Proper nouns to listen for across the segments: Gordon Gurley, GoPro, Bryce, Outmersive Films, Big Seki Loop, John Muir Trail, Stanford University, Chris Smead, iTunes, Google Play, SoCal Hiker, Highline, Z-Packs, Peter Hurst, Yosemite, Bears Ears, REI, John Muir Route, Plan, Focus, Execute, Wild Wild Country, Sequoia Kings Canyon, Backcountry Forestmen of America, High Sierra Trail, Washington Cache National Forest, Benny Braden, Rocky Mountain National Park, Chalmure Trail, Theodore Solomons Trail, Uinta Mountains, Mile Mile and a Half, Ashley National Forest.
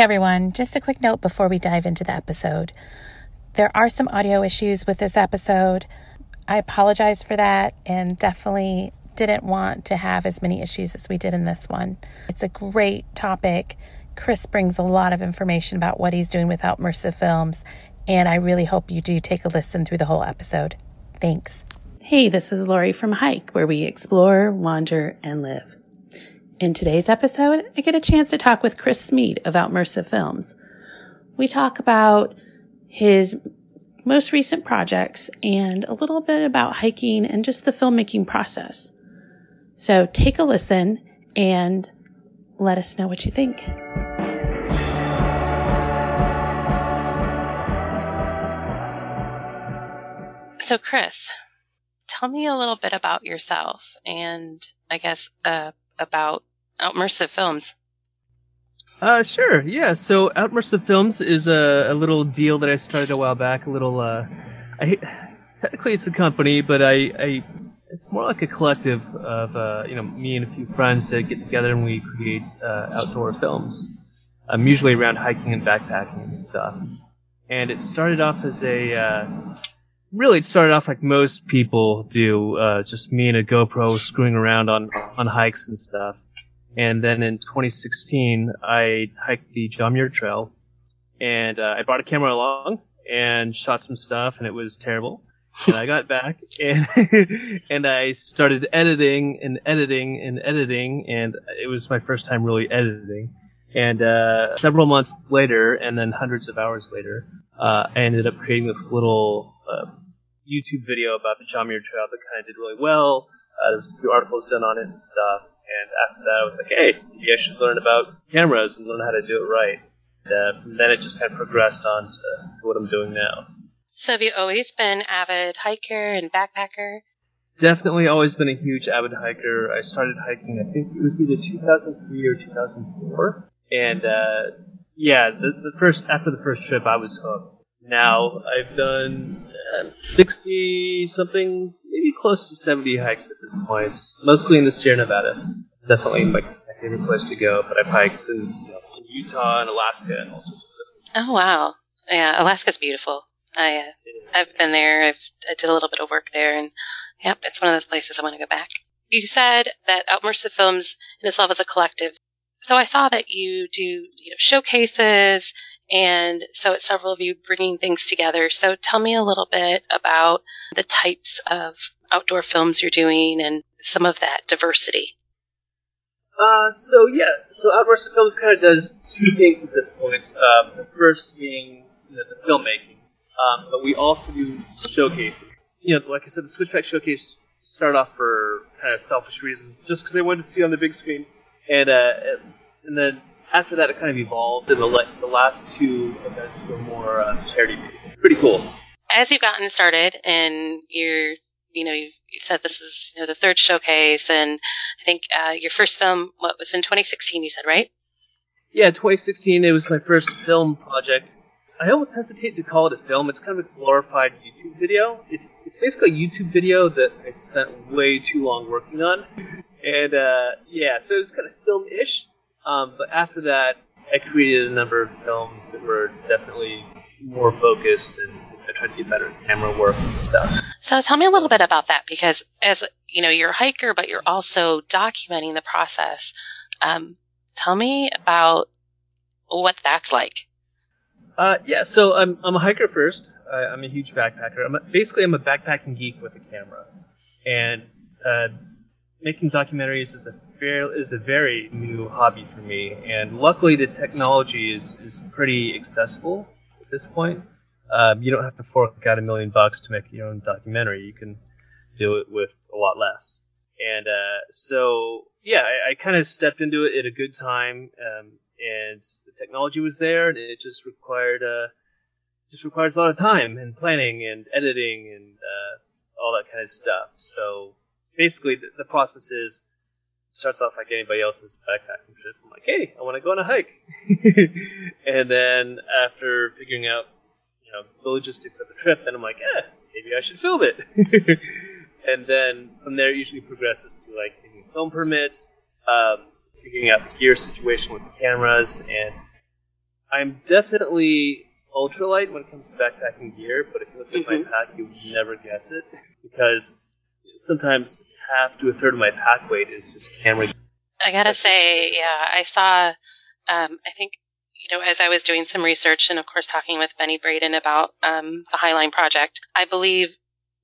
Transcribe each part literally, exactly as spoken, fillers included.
Hey everyone, just a quick note before we dive into the episode. There are some audio issues with this episode. I apologize for that and definitely didn't want to have as many issues as we did in this one. It's a great topic. Chris brings a lot of information about what he's doing with Outmersive Films, and I really hope you do take a listen through the whole episode. Thanks. Hey, this is Lori from Hike, where we explore, wander, and live. In today's episode, I get a chance to talk with Chris Smead of Outmersive Films. We talk about his most recent projects and a little bit about hiking and just the filmmaking process. So take a listen and let us know what you think. So Chris, tell me a little bit about yourself and I guess uh, about Outmersive Films. Uh, sure, yeah. So Outmersive Films is a, a little deal that I started a while back. A little, uh, I, technically it's a company, but I, I it's more like a collective of, uh, you know, me and a few friends that get together and we create uh, outdoor films, um, usually around hiking and backpacking and stuff. And it started off as a, uh, really it started off like most people do, uh, just me and a GoPro screwing around on, on hikes and stuff. And then in twenty sixteen, I hiked the John Muir Trail, and uh, I brought a camera along and shot some stuff, and it was terrible. And I got back, and and I started editing and editing and editing, and it was my first time really editing. And uh, several months later, and then hundreds of hours later, uh, I ended up creating this little uh, YouTube video about the John Muir Trail that kind of did really well. Uh, There's a few articles done on it and stuff. And after that, I was like, hey, you guys should learn about cameras and learn how to do it right. Uh, and then it just kind of progressed on to what I'm doing now. So have you always been avid hiker and backpacker? Definitely always been a huge avid hiker. I started hiking, I think it was either two thousand three or two thousand four. And, uh, yeah, the, the first after the first trip, I was hooked. Now I've done sixty-something, maybe close to seventy hikes at this point, mostly in the Sierra Nevada. It's definitely my, my favorite place to go, but I've hiked in, you know, in Utah and Alaska and all sorts of places. Oh, wow. Yeah, Alaska's beautiful. I, uh, I've been there. I've, I did a little bit of work there, and, yep, it's one of those places I want to go back. You said that Outmersive Films in itself is a collective. So I saw that you do you know, showcases, and so it's several of you bringing things together. So tell me a little bit about the types of outdoor films you're doing and some of that diversity. Uh, so, yeah, so Outmersive Films kind of does two things at this point. Uh, the first being you know, the filmmaking, um, but we also do showcases. You know, like I said, the Switchback Showcase started off for kind of selfish reasons, just because I wanted to see on the big screen. And, uh, and then... after that, it kind of evolved, and the, the last two events were more uh, charity-based. Pretty cool. As you've gotten started, and you're, you know, you've, you said this is, you know, the third showcase, and I think uh, your first film, what was in twenty sixteen? You said, right? Yeah, twenty sixteen. It was my first film project. I almost hesitate to call it a film. It's kind of a glorified YouTube video. It's it's basically a YouTube video that I spent way too long working on, and uh, yeah, so it was kind of film-ish. Um, but after that, I created a number of films that were definitely more focused, and I tried to get better at camera work and stuff. So tell me a little bit about that, because as you know, you're a hiker, but you're also documenting the process. Um, tell me about what that's like. Uh, yeah, so I'm I'm a hiker first. Uh, I'm a huge backpacker. I'm a, basically I'm a backpacking geek with a camera, and uh, making documentaries is a is a very new hobby for me, and luckily the technology is, is pretty accessible at this point. Um, you don't have to fork out a million bucks to make your own documentary. You can do it with a lot less. And uh, so, yeah, I, I kind of stepped into it at a good time, um, and the technology was there, and it just required uh, just requires a lot of time and planning and editing and uh, all that kind of stuff. So basically the, the process is starts off like anybody else's backpacking trip. I'm like, hey, I want to go on a hike. And then after figuring out, you know, the logistics of the trip, then I'm like, eh, maybe I should film it. And then from there, it usually progresses to like getting film permits, um, figuring out the gear situation with the cameras, and I'm definitely ultralight when it comes to backpacking gear, but if you look at mm-hmm. my pack, you would never guess it, because sometimes half to a third of my pack weight is just camera gear. I gotta say, yeah, I saw, um, I think, you know, as I was doing some research and, of course, talking with Benny Braden about um, the Highline project, I believe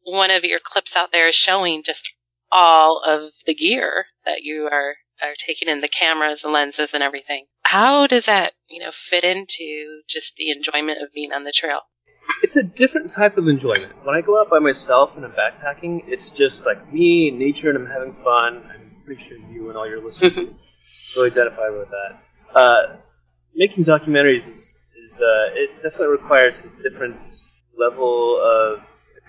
one of your clips out there is showing just all of the gear that you are, are taking in, the cameras and lenses and everything. How does that, you know, fit into just the enjoyment of being on the trail? It's a different type of enjoyment. When I go out by myself and I'm backpacking, it's just like me and nature and I'm having fun. I'm pretty sure you and all your listeners will identify with that. Uh, making documentaries is, is uh, it definitely requires a different level of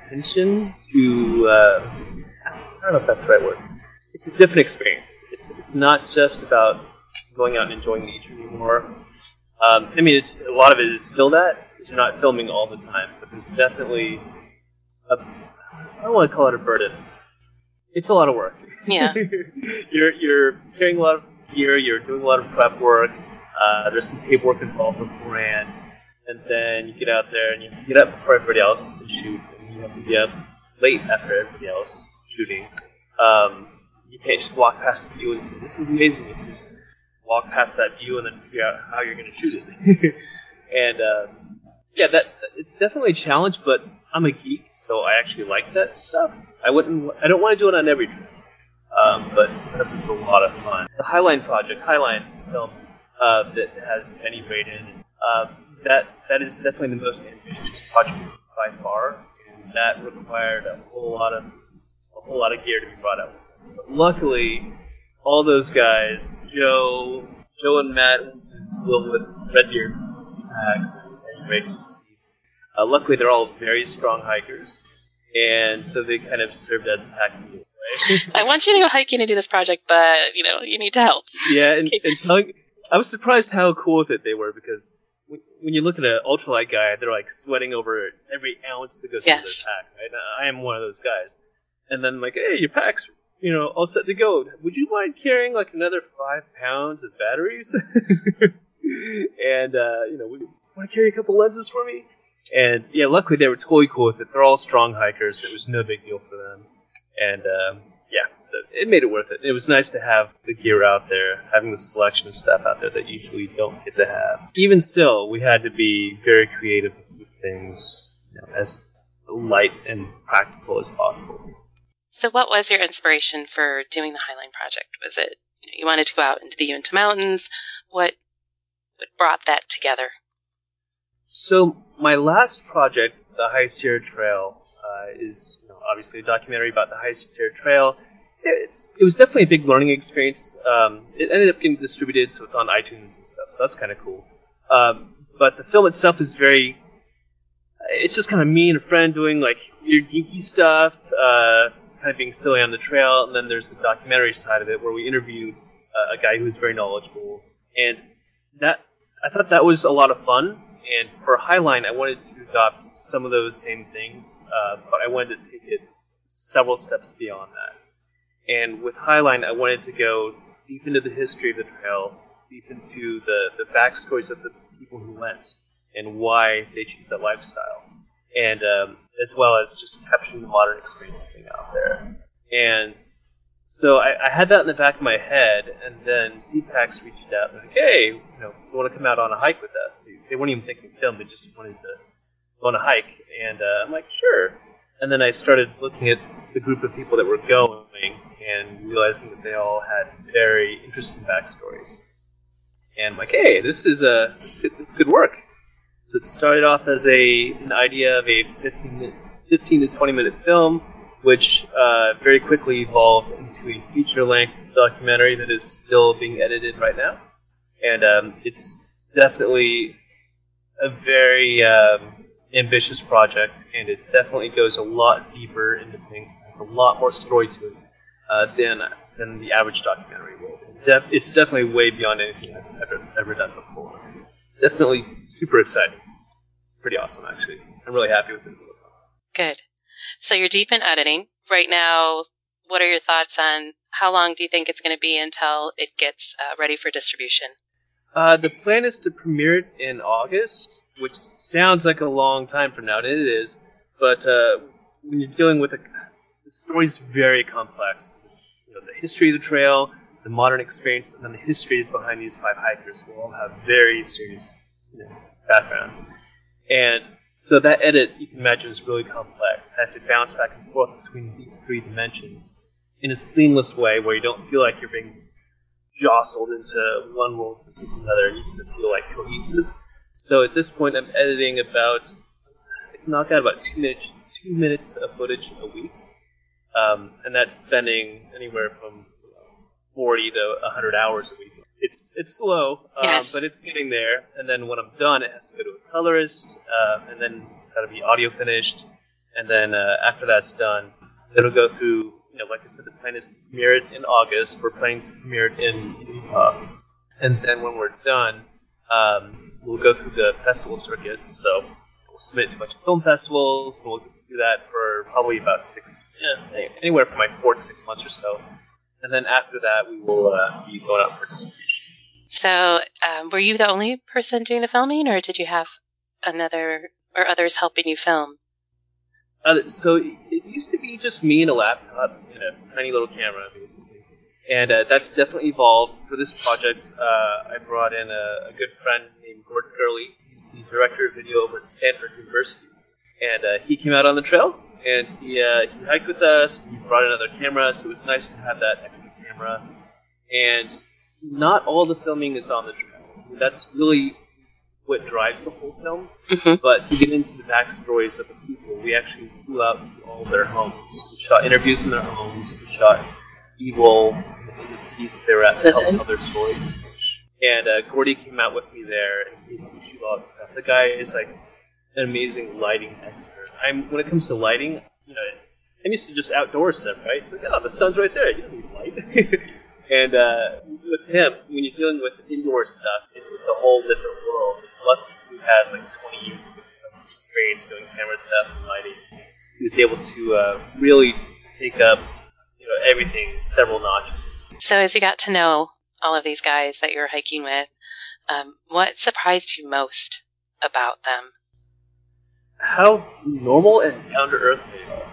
attention to, uh, I don't know if that's the right word. It's a different experience. It's it's not just about going out and enjoying nature anymore. Um, I mean, it's, a lot of it is still that, because you're not filming all the time, but there's definitely a, I don't want to call it a burden. It's a lot of work. Yeah. you're you're carrying a lot of gear, you're doing a lot of prep work, uh, there's some paperwork involved beforehand, and then you get out there and you get up before everybody else and shoot, and you have to be up late after everybody else shooting. Um, you can't just walk past a view and say, this is amazing, this is walk past that view and then figure out how you're going to shoot it. and, uh, yeah, that it's definitely a challenge, but I'm a geek, so I actually like that stuff. I wouldn't, I don't want to do it on every trip, um, but it's a lot of fun. The Highline project, Highline film, uh, that has Benny Braden, uh, that, that is definitely the most ambitious project by far, and that required a whole lot of, a whole lot of gear to be brought up. But luckily, all those guys, Joe, Joe and Matt, Will with Red Deer, Z-Packs, and Rachel. Uh, luckily, they're all very strong hikers, and so they kind of served as a pack mule, right? I want you to go hiking and do this project, but you know you need to help. Yeah, and, and telling, I was surprised how cool with it they were, because when, when you look at an ultralight guy, they're like sweating over every ounce that goes yes. into their pack. Right? I am one of those guys, and then I'm like, hey, your pack's, you know, all set to go. Would you mind carrying like another five pounds of batteries? and, uh, you know, would you want to carry a couple lenses for me? And, yeah, luckily they were totally cool with it. They're all strong hikers. So it was no big deal for them. And, um, yeah, so it made it worth it. It was nice to have the gear out there, having the selection of stuff out there that usually don't get to have. Even still, we had to be very creative with things, you know, as light and practical as possible. So what was your inspiration for doing the Highline project? Was it you, know, you wanted to go out into the Uinta Mountains? What what brought that together? So my last project, the High Sierra Trail, uh, is you know, obviously a documentary about the High Sierra Trail. It's, it was definitely a big learning experience. Um, it ended up getting distributed, so it's on iTunes and stuff, so that's kind of cool. Um, but the film itself is very... It's just kind of me and a friend doing, like, your geeky stuff, uh... kind of being silly on the trail, and then there's the documentary side of it where we interviewed uh, a guy who was very knowledgeable, and that I thought that was a lot of fun. And for Highline, I wanted to adopt some of those same things, uh, but I wanted to take it several steps beyond that. And with Highline, I wanted to go deep into the history of the trail, deep into the the backstories of the people who went and why they choose that lifestyle, and um, as well as just capturing the modern experience of being out there. And so I, I had that in the back of my head, and then Z-Packs reached out and like, hey, you know, you want to come out on a hike with us? They, they weren't even thinking film, they just wanted to go on a hike. And uh, I'm like, sure. And then I started looking at the group of people that were going and realizing that they all had very interesting backstories. And I'm like, hey, this is, uh, this, this is good work. So it started off as a an idea of a fifteen to twenty minute film, which uh, very quickly evolved into a feature-length documentary that is still being edited right now. And um, it's definitely a very um, ambitious project, and it definitely goes a lot deeper into things. There's a lot more story to it uh, than than the average documentary will. It's definitely way beyond anything I've ever, ever done before. Definitely super exciting. Pretty awesome, actually. I'm really happy with it. Good. So you're deep in editing. Right now, what are your thoughts on how long do you think it's going to be until it gets uh, ready for distribution? Uh, the plan is to premiere it in August, which sounds like a long time from now, and it is. But uh, when you're dealing with a, the story's very complex. It's, you know, the history of the trail, the modern experience, and then the histories behind these five hikers who all have very serious, you know, backgrounds. And so that edit, you can imagine, is really complex. I have to bounce back and forth between these three dimensions in a seamless way where you don't feel like you're being jostled into one world versus another. It needs to feel like cohesive. So at this point, I'm editing about, I can knock out about two minutes, two minutes of footage a week. Um, and that's spending anywhere from forty to one hundred hours a week. It's it's slow, um, yes. but it's getting there. And then when I'm done, it has to go to a colorist, uh, and then it's got to be audio finished. And then uh, after that's done, it'll go through, you know, like I said, the plan is to premiere it in August. We're planning to premiere it in, in Utah. And then when we're done, um, we'll go through the festival circuit. So we'll submit to a bunch of film festivals, and we'll do that for probably about six, yeah, anywhere from like four to six months or so. And then after that, we will uh, be going out for distribution. So, um, were you the only person doing the filming, or did you have another or others helping you film? Uh, so it used to be just me and a laptop and a tiny little camera, basically. And uh, that's definitely evolved. For this project, uh, I brought in a, a good friend named Gordon Gurley. He's the director of video over at Stanford University, and uh, he came out on the trail and he, uh, he hiked with us. He brought another camera, so it was nice to have that extra camera. And not all the filming is on the trail. I mean, that's really what drives the whole film. Mm-hmm. But to get into the backstories of the people, we actually flew out to all their homes. We shot interviews in their homes. We shot evil in the cities that they were at to help tell their stories. And uh, Gordy came out with me there and he helped me shoot all that stuff. The guy is like an amazing lighting expert. I'm when it comes to lighting, you know, I'm used to just outdoor stuff, right? It's like, oh, the sun's right there. You don't need light. And uh, with him, when you're dealing with indoor stuff, it's, it's a whole different world. Lucky, who has like twenty years of experience doing camera stuff and lighting, he's able to uh, really take up, you know, everything several notches. So as you got to know all of these guys that you're hiking with, um, what surprised you most about them? How normal and down to earth they are.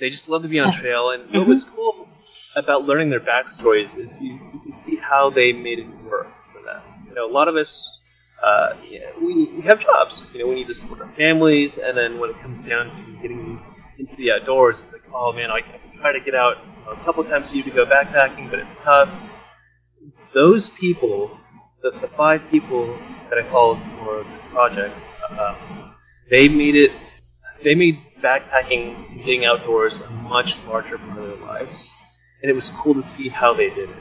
They just love to be on trail, and mm-hmm. what was cool about learning their backstories is you, you can see how they made it work for them. You know, a lot of us, uh, yeah, we, we have jobs. You know, we need to support our families, and then when it comes down to getting into the outdoors, it's like, oh man, I, I can try to get out you know, a couple times a year to go backpacking, but it's tough. Those people, the, the five people that I called for this project, uh, they made it. They made backpacking and getting outdoors a much larger part of their lives. And it was cool to see how they did it.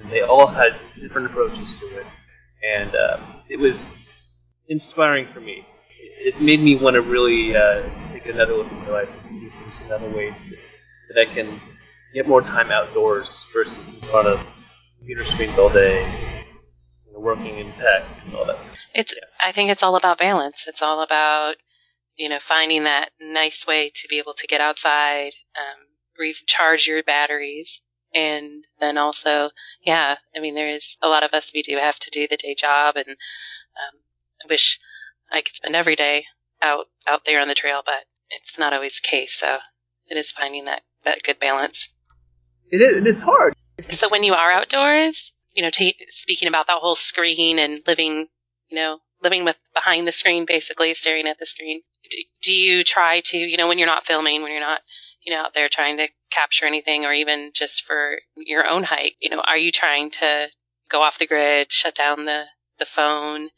And they all had different approaches to it. And uh, it was inspiring for me. It made me want to really uh, take another look at my life and see if there's another way that I can get more time outdoors versus in front of computer screens all day, you know, working in tech and all that. It's. Yeah. I think it's all about balance. It's all about, you know, finding that nice way to be able to get outside, um, recharge your batteries. And then also, yeah, I mean, there is a lot of us, we do have to do the day job. And um, I wish I could spend every day out, out there on the trail, but it's not always the case. So it is finding that, that good balance. It is, and it's hard. So when you are outdoors, you know, t- speaking about that whole screen and living, you know, living with behind the screen, basically staring at the screen. Do you try to, you know, when you're not filming, when you're not, you know, out there trying to capture anything or even just for your own hike, you know, are you trying to go off the grid, shut down the, the phone?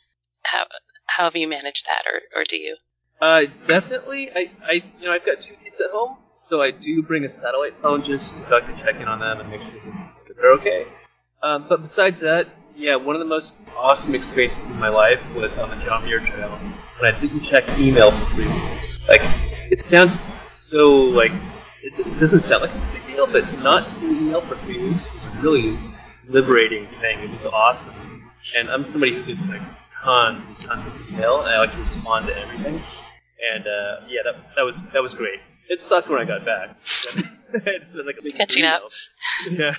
How how have you managed that or, or do you? Uh, definitely. I, I, you know, I've got two kids at home, so I do bring a satellite phone just so I can check in on them and make sure that they're okay. Um, but besides that, yeah, one of the most awesome experiences in my life was on the John Muir Trail when I didn't check email for three weeks. Like, it sounds so, like, it, it doesn't sound like a big deal, but not seeing email for three weeks was a really liberating thing. It was awesome. And I'm somebody who gets, like, tons and tons of email, and I like to respond to everything. And, uh, yeah, that, that was that was great. It sucked when I got back. I had to spend, like, a big email. Catching up. Yeah.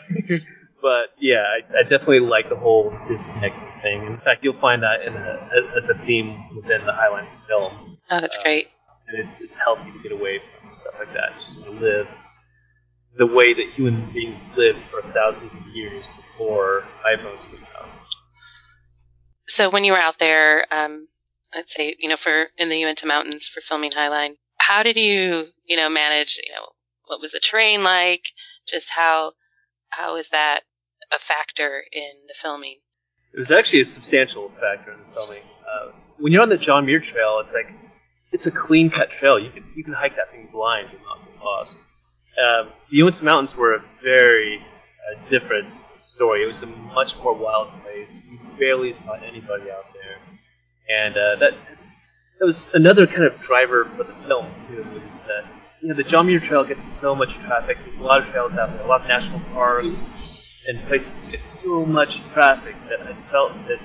But yeah, I, I definitely like the whole disconnected thing. In fact, you'll find that in a, as a theme within the Highline film. Oh, that's uh, great. And it's it's healthy to get away from stuff like that. Just to live the way that human beings lived for thousands of years before iPhones came out. So when you were out there, um, let's say, you know, for in the Uinta Mountains for filming Highline, how did you, you know, manage, you know, what was the terrain like? Just how how is that a factor in the filming? It was actually a substantial factor in the filming. Uh, when you're on the John Muir Trail, it's like it's a clean cut trail. You can you can hike that thing blind and not get lost. Um, the Uinta Mountains were a very uh, different story. It was a much more wild place. You barely saw anybody out there, and uh, that that was another kind of driver for the film too. Was that you know the John Muir Trail gets so much traffic. There's a lot of trails out there, a lot of national parks and places that get so much traffic that I felt that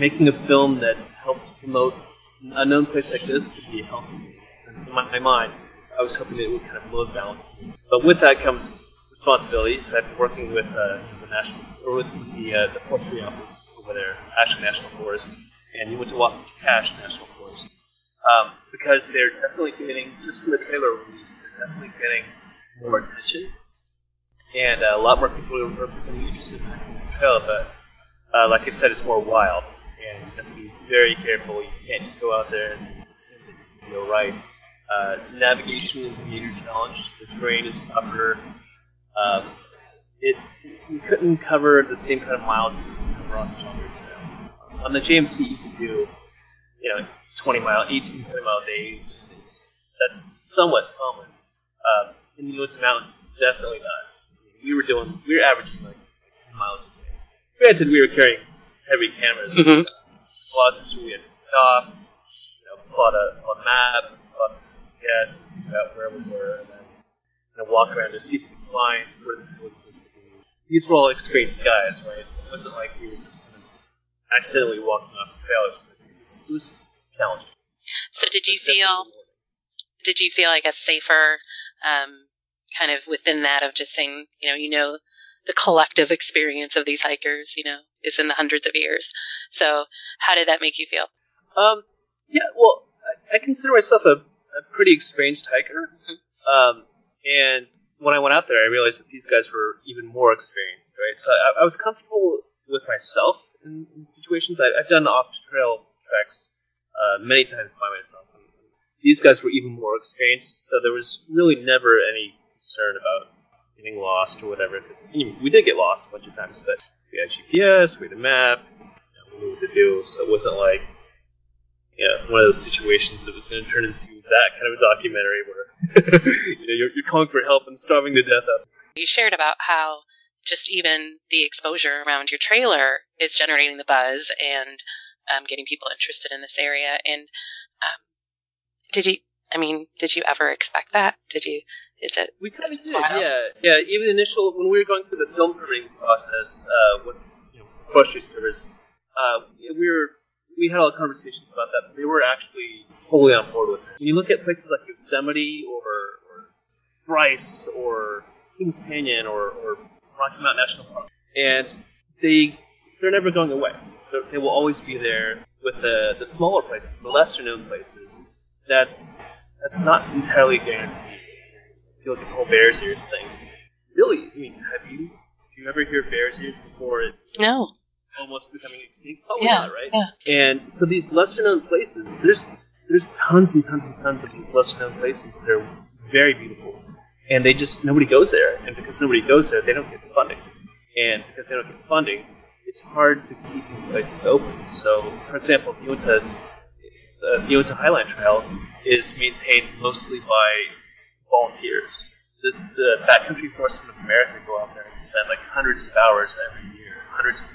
making a film that helped promote an unknown place like this could be helpful. So in my mind, I was hoping that it would kind of load balance. But with that comes responsibilities. I've been working with uh, the national, or with the uh, the forestry office over there, Ashley National Forest, and you went to Washington Cache National Forest, um, because they're definitely getting, just from the trailer release, they're definitely getting more attention, and uh, a lot more people are becoming interested in the trail. But uh, like I said, it's more wild, and you have to be very careful. You can't just go out there and assume that you can go right. Uh, navigation is a major challenge. The terrain is tougher. Um, it you couldn't cover the same kind of miles that you could cover on the Chalmure Trail. On the J M T, you could do, you know, twenty mile, eighteen, twenty mile days. It's, that's somewhat common. Um, in the Uinta Mountains, definitely not. We were doing, we were averaging like ten miles a day. Granted, we were carrying heavy cameras. Mm-hmm. A lot of times we had to stop, you know, plot a, plot a map, plot gas, about where we were, and then kind of walk around to see if we could find where the people were supposed to be. These were all experienced guys, right? So it wasn't like we were just kind of accidentally walking off the trail. It was, it was challenging. So did you feel, did you feel, I guess, safer, um, kind of within that of just saying, you know, you know, the collective experience of these hikers, you know, is in the hundreds of years. So how did that make you feel? Um, yeah, well, I, I consider myself a a pretty experienced hiker. Mm-hmm. Um, and when I went out there, I realized that these guys were even more experienced, right? So I, I was comfortable with myself in, in situations. I, I've done off-trail treks uh, many times by myself. And these guys were even more experienced, so there was really never any concern about getting lost or whatever. Because we did get lost a bunch of times, but we had G P S, we had a map, you know, we knew what to do, so it wasn't like yeah, one of those situations that was going to turn into that kind of a documentary where you know, you're, you're calling for help and starving to death up. You shared about how just even the exposure around your trailer is generating the buzz and um, getting people interested in this area. And um, did you? I mean, did you ever expect that? Did you? Is it? We kind of did. Wild? Yeah, yeah. Even initial when we were going through the film permitting process uh, with you know, forestry service, uh, we were. We had all the conversations about that. They were actually totally on board with it. When you look at places like Yosemite or, or Bryce or Kings Canyon or, or Rocky Mountain National Park, and they, they're never going away. They're, they will always be there with the, the smaller places, the lesser-known places. That's that's not entirely guaranteed. If you look at the whole Bears Ears thing, really, I mean, have you, do you ever hear Bears Ears before? It, no. Almost becoming extinct, probably yeah, not, right? Yeah. And so these lesser-known places, there's there's tons and tons and tons of these lesser-known places. They're very beautiful, and they just nobody goes there. And because nobody goes there, they don't get the funding. And because they don't get the funding, it's hard to keep these places open. So, for example, the Uinta, the Uinta Highline Trail is maintained mostly by volunteers. The, the Backcountry Forestmen of America go out there and spend like hundreds of hours every year, hundreds of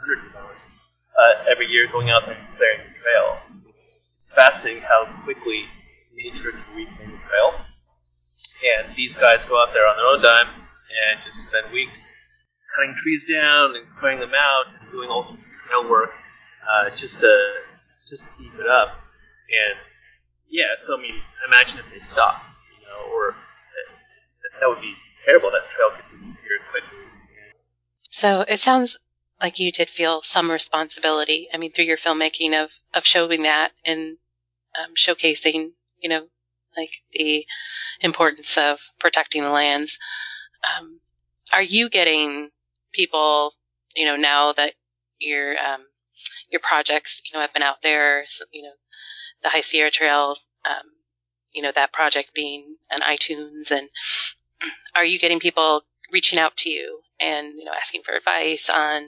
hundreds of hours uh, every year going out there and clearing the trail. It's fascinating how quickly nature can reclaim the trail. And these guys go out there on their own dime and just spend weeks cutting trees down and clearing them out and doing all sorts of trail work uh, just, to, just to keep it up. And yeah, so I mean, imagine if they stopped, you know, or that, that would be terrible. That trail could disappear quickly. And So it sounds like you did feel some responsibility, I mean, through your filmmaking of, of showing that and um, showcasing, you know, like the importance of protecting the lands. Um, are you getting people, you know, now that your, um, your projects, you know, have been out there, so, you know, the High Sierra Trail, um, you know, that project being on iTunes, and are you getting people reaching out to you and, you know, asking for advice on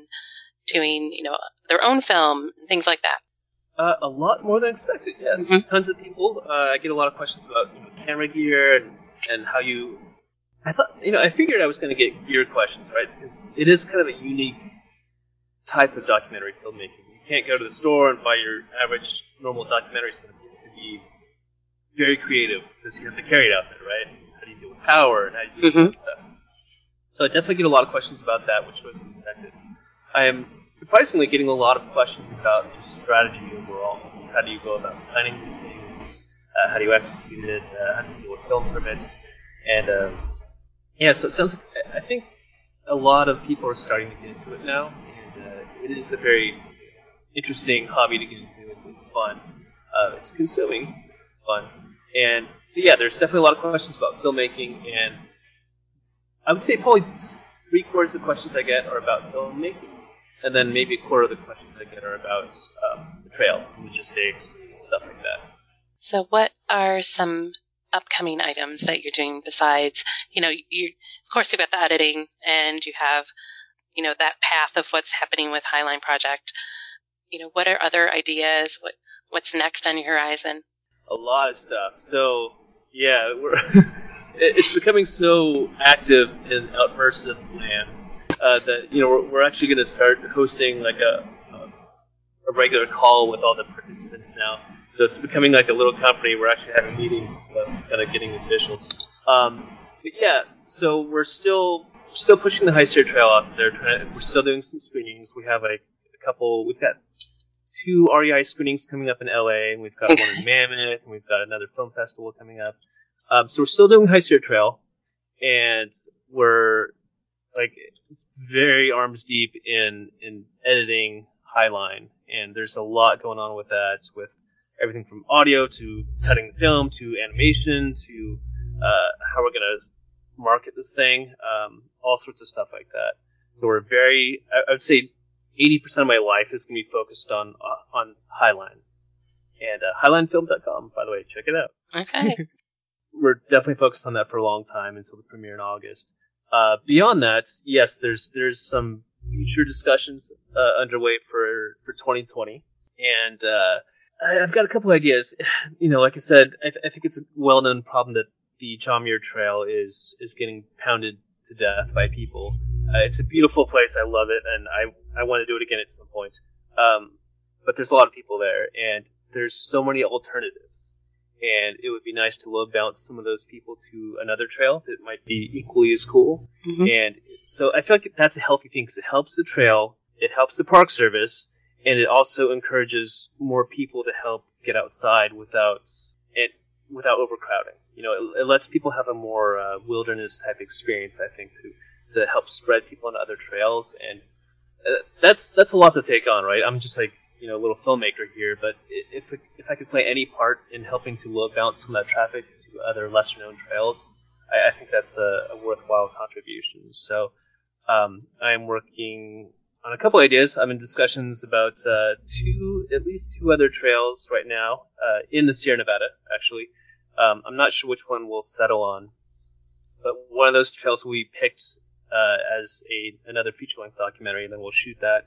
doing, you know, their own film, things like that? Uh, a lot more than expected, yes. Mm-hmm. Tons of people. Uh, I get a lot of questions about, you know, camera gear and, and how you... I thought, you know, I figured I was going to get gear questions, right? Because it is kind of a unique type of documentary filmmaking. You can't go to the store and buy your average normal documentary stuff. You have to be very creative because you have to carry it out there, right? How do you deal with power and how do you deal with mm-hmm. stuff? So I definitely get a lot of questions about that, which was expected. I am surprisingly getting a lot of questions about just strategy overall. How do you go about planning these things? Uh, how do you execute it? Uh, how do you deal with film permits? And um, yeah, so it sounds like I think a lot of people are starting to get into it now. And uh, it is a very interesting hobby to get into. It's fun. Uh, it's consuming. It's fun. And so yeah, there's definitely a lot of questions about filmmaking, and I would say probably three quarters of the questions I get are about filmmaking, and then maybe a quarter of the questions I get are about um, the trail, logistics, stuff like that. So what are some upcoming items that you're doing besides, you know, you of course you've got the editing, and you have, you know, that path of what's happening with Highline Project. You know, what are other ideas? What What's next on your horizon? A lot of stuff. So, yeah, we're... It's becoming so active in Outmersive land uh, that, you know, we're, we're actually going to start hosting like a, a a regular call with all the participants now. So it's becoming like a little company. We're actually having meetings and stuff. It's kind of getting official. Um, but yeah, so we're still still pushing the High Sierra Trail out there. Trying to, we're still doing some screenings. We have a, a couple. We've got two R E I screenings coming up in L A, and we've got one in Mammoth, and we've got another film festival coming up. Um, so we're still doing High Sierra Trail, and we're like very arms deep in, in editing Highline, and there's a lot going on with that, with everything from audio to cutting the film to animation to uh, how we're going to market this thing, um, all sorts of stuff like that. So we're very, I, I would say eighty percent of my life is going to be focused on uh, on Highline, and uh, highline film dot com, by the way, check it out. Okay. We're definitely focused on that for a long time until the premiere in August. Uh, beyond that, yes, there's there's some future discussions uh, underway for, for twenty twenty, and uh, I, I've got a couple ideas. You know, like I said, I, th- I think it's a well-known problem that the John Muir Trail is is getting pounded to death by people. Uh, it's a beautiful place, I love it, and I I want to do it again at some point. Um, but there's a lot of people there, and there's so many alternatives. And it would be nice to load balance some of those people to another trail that might be equally as cool. Mm-hmm. And so I feel like that's a healthy thing because it helps the trail, it helps the park service, and it also encourages more people to help get outside without it without overcrowding. You know, it, it lets people have a more uh, wilderness type experience, I think, to to help spread people on other trails. And uh, that's that's a lot to take on, right? I'm just like, you know, a little filmmaker here, but if if I could play any part in helping to load balance some of that traffic to other lesser-known trails, I, I think that's a, a worthwhile contribution. So um, I'm working on a couple ideas. I'm in discussions about uh, two, at least two other trails right now uh, in the Sierra Nevada, actually. Um, I'm not sure which one we'll settle on, but one of those trails we picked uh, as a another feature-length documentary, and then we'll shoot that.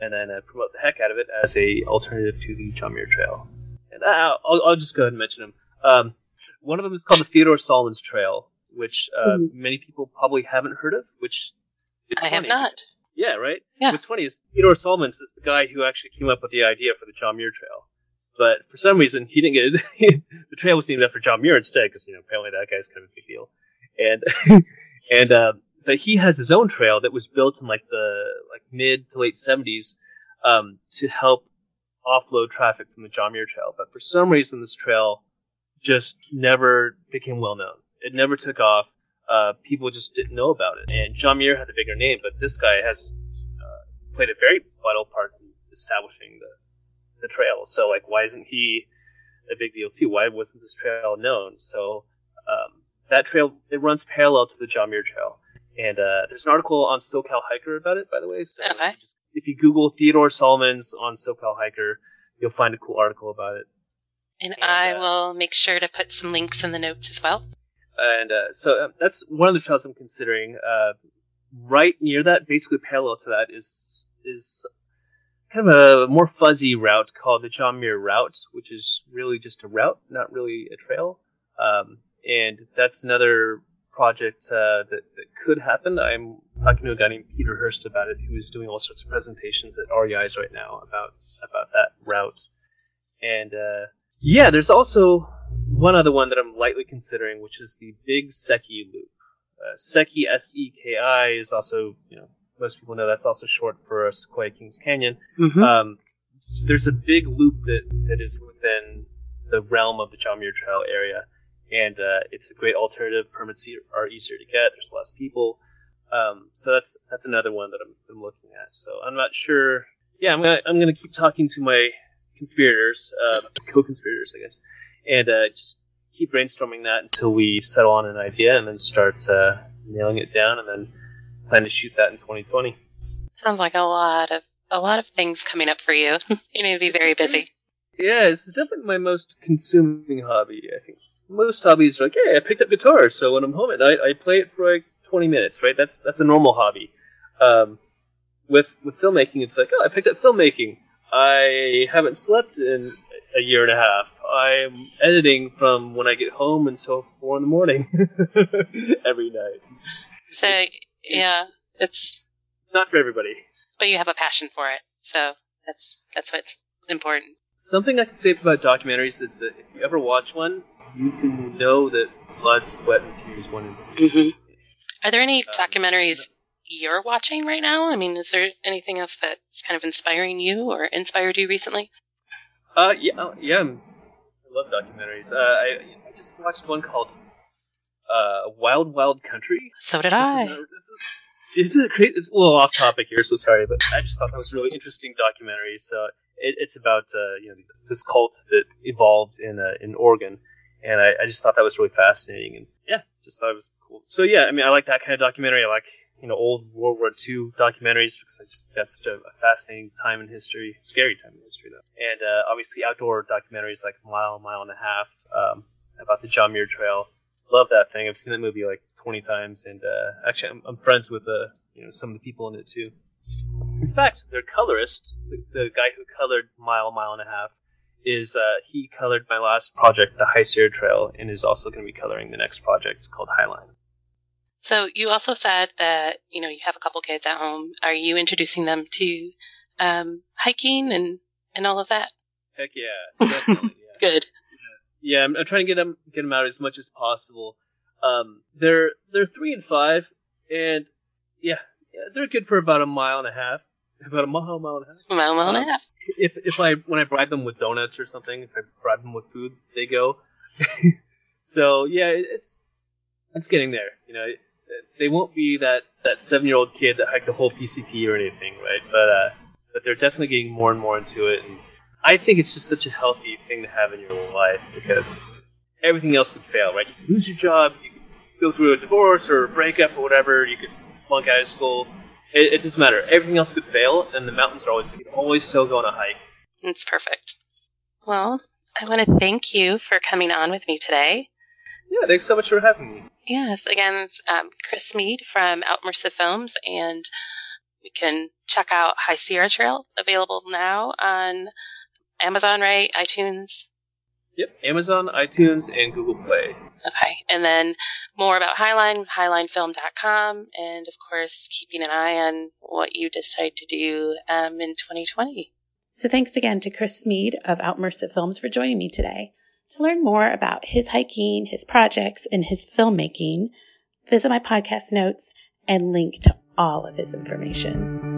And then uh, promote the heck out of it as a alternative to the John Muir Trail. And I'll, I'll, I'll just go ahead and mention them. Um, one of them is called the Theodore Solomons Trail, which uh, mm-hmm. many people probably haven't heard of. Which is I funny. have not. Yeah, right. Yeah. What's funny is Theodore Solomons is the guy who actually came up with the idea for the John Muir Trail, but for some reason he didn't get it. The trail was named after John Muir instead, because you know apparently that guy's kind of a big deal. And and. Uh, But he has his own trail that was built in like the like mid to late seventies um, to help offload traffic from the John Muir Trail. But for some reason, this trail just never became well known. It never took off. Uh, people just didn't know about it. And John Muir had a bigger name, but this guy has played a very vital part in establishing the the trail. So, like, why isn't he a big deal too? Why wasn't this trail known? So um, that trail, it runs parallel to the John Muir Trail. And uh, there's an article on SoCal Hiker about it, by the way. So okay. if, you just, if you Google Theodore Solomons on SoCal Hiker, you'll find a cool article about it. And, and I uh, will make sure to put some links in the notes as well. And uh, so um, that's one of the trails I'm considering. Uh, right near that, basically parallel to that, is is kind of a more fuzzy route called the John Muir Route, which is really just a route, not really a trail. Um, and that's another project uh, that, that could happen. I'm talking to a guy named Peter Hurst about it, who is doing all sorts of presentations at R E Is right now about about that route. And uh, yeah, there's also one other one that I'm lightly considering, which is the Big Seki Loop. Uh, Seki, S E K I, is also, you know, most people know that's also short for Sequoia Kings Canyon. Mm-hmm. Um, there's a big loop that, that is within the realm of the John Muir Trail area, and uh, it's a great alternative. Permits are easier to get. There's less people. Um, so that's that's another one that I'm, I'm looking at. So I'm not sure. Yeah, I'm gonna I'm gonna keep talking to my conspirators, uh, co-conspirators, I guess, and uh, just keep brainstorming that until we settle on an idea and then start uh, nailing it down, and then plan to shoot that in twenty twenty. Sounds like a lot of a lot of things coming up for you. You need to be very busy. Yeah, it's definitely my most consuming hobby. I think most hobbies are like, hey, I picked up guitar, so when I'm home at night, I play it for like twenty minutes, right? That's that's a normal hobby. Um, with with filmmaking, it's like, oh, I picked up filmmaking. I haven't slept in a year and a half. I'm editing from when I get home until four in the morning every night. So it's, yeah, it's, it's not for everybody. But you have a passion for it, so that's that's what's important. Something I can say about documentaries is that if you ever watch one, you can know that blood, sweat, and tears went into it. Mm-hmm. Are there any um, documentaries you're watching right now? I mean, is there anything else that's kind of inspiring you or inspired you recently? Uh, yeah, yeah, I'm, I love documentaries. Uh, I, I just watched one called uh, Wild Wild Country. So did I. This is a great, it's a little off topic here, so sorry, but I just thought that was a really interesting documentary. So it, it's about uh, you know, this cult that evolved in uh, in Oregon, and I, I just thought that was really fascinating, and yeah, just thought it was cool. So yeah, I mean, I like that kind of documentary. I like, you know, old World War Two documentaries, because I just, that's such a, a fascinating time in history, scary time in history, though. And uh, obviously outdoor documentaries like Mile, Mile and a Half, um, about the John Muir Trail. Love that thing. I've seen that movie like twenty times, and uh, actually I'm, I'm friends with uh, you know, some of the people in it, too. In fact, their colorist, the, the guy who colored Mile, Mile and a Half, is uh, he colored my last project, the High Sierra Trail, and is also going to be coloring the next project called Highline. So you also said that, you know, you have a couple kids at home. Are you introducing them to um, hiking and, and all of that? Heck yeah. Definitely, yeah. Good. Yeah, I'm, I'm trying to get them get them out as much as possible. Um, they're they're three and five, and yeah, yeah, they're good for about a mile and a half, about a mile, mile and a half. A mile, mile um, and a half. If if I when I bribe them with donuts or something, if I bribe them with food, they go. So yeah, it, it's it's getting there. You know, it, they won't be that, that seven year old kid that hiked the whole P C T or anything, right? But uh, but they're definitely getting more and more into it. And I think it's just such a healthy thing to have in your life, because everything else would fail, right? You could lose your job, you could go through a divorce or a breakup or whatever, you could flunk out of school. It, it doesn't matter. Everything else could fail, and the mountains are always, you could always still go on a hike. It's perfect. Well, I want to thank you for coming on with me today. Yeah, thanks so much for having me. Yes, again, it's um, Chris Smead from Outmersive Films, and you can check out High Sierra Trail, available now on Amazon, right? iTunes? Yep, Amazon, iTunes, and Google Play. Okay, and then more about Highline, highline film dot com, and of course, keeping an eye on what you decide to do um, in twenty twenty. So thanks again to Chris Smead of Outmersive Films for joining me today. To learn more about his hiking, his projects, and his filmmaking, visit my podcast notes and link to all of his information.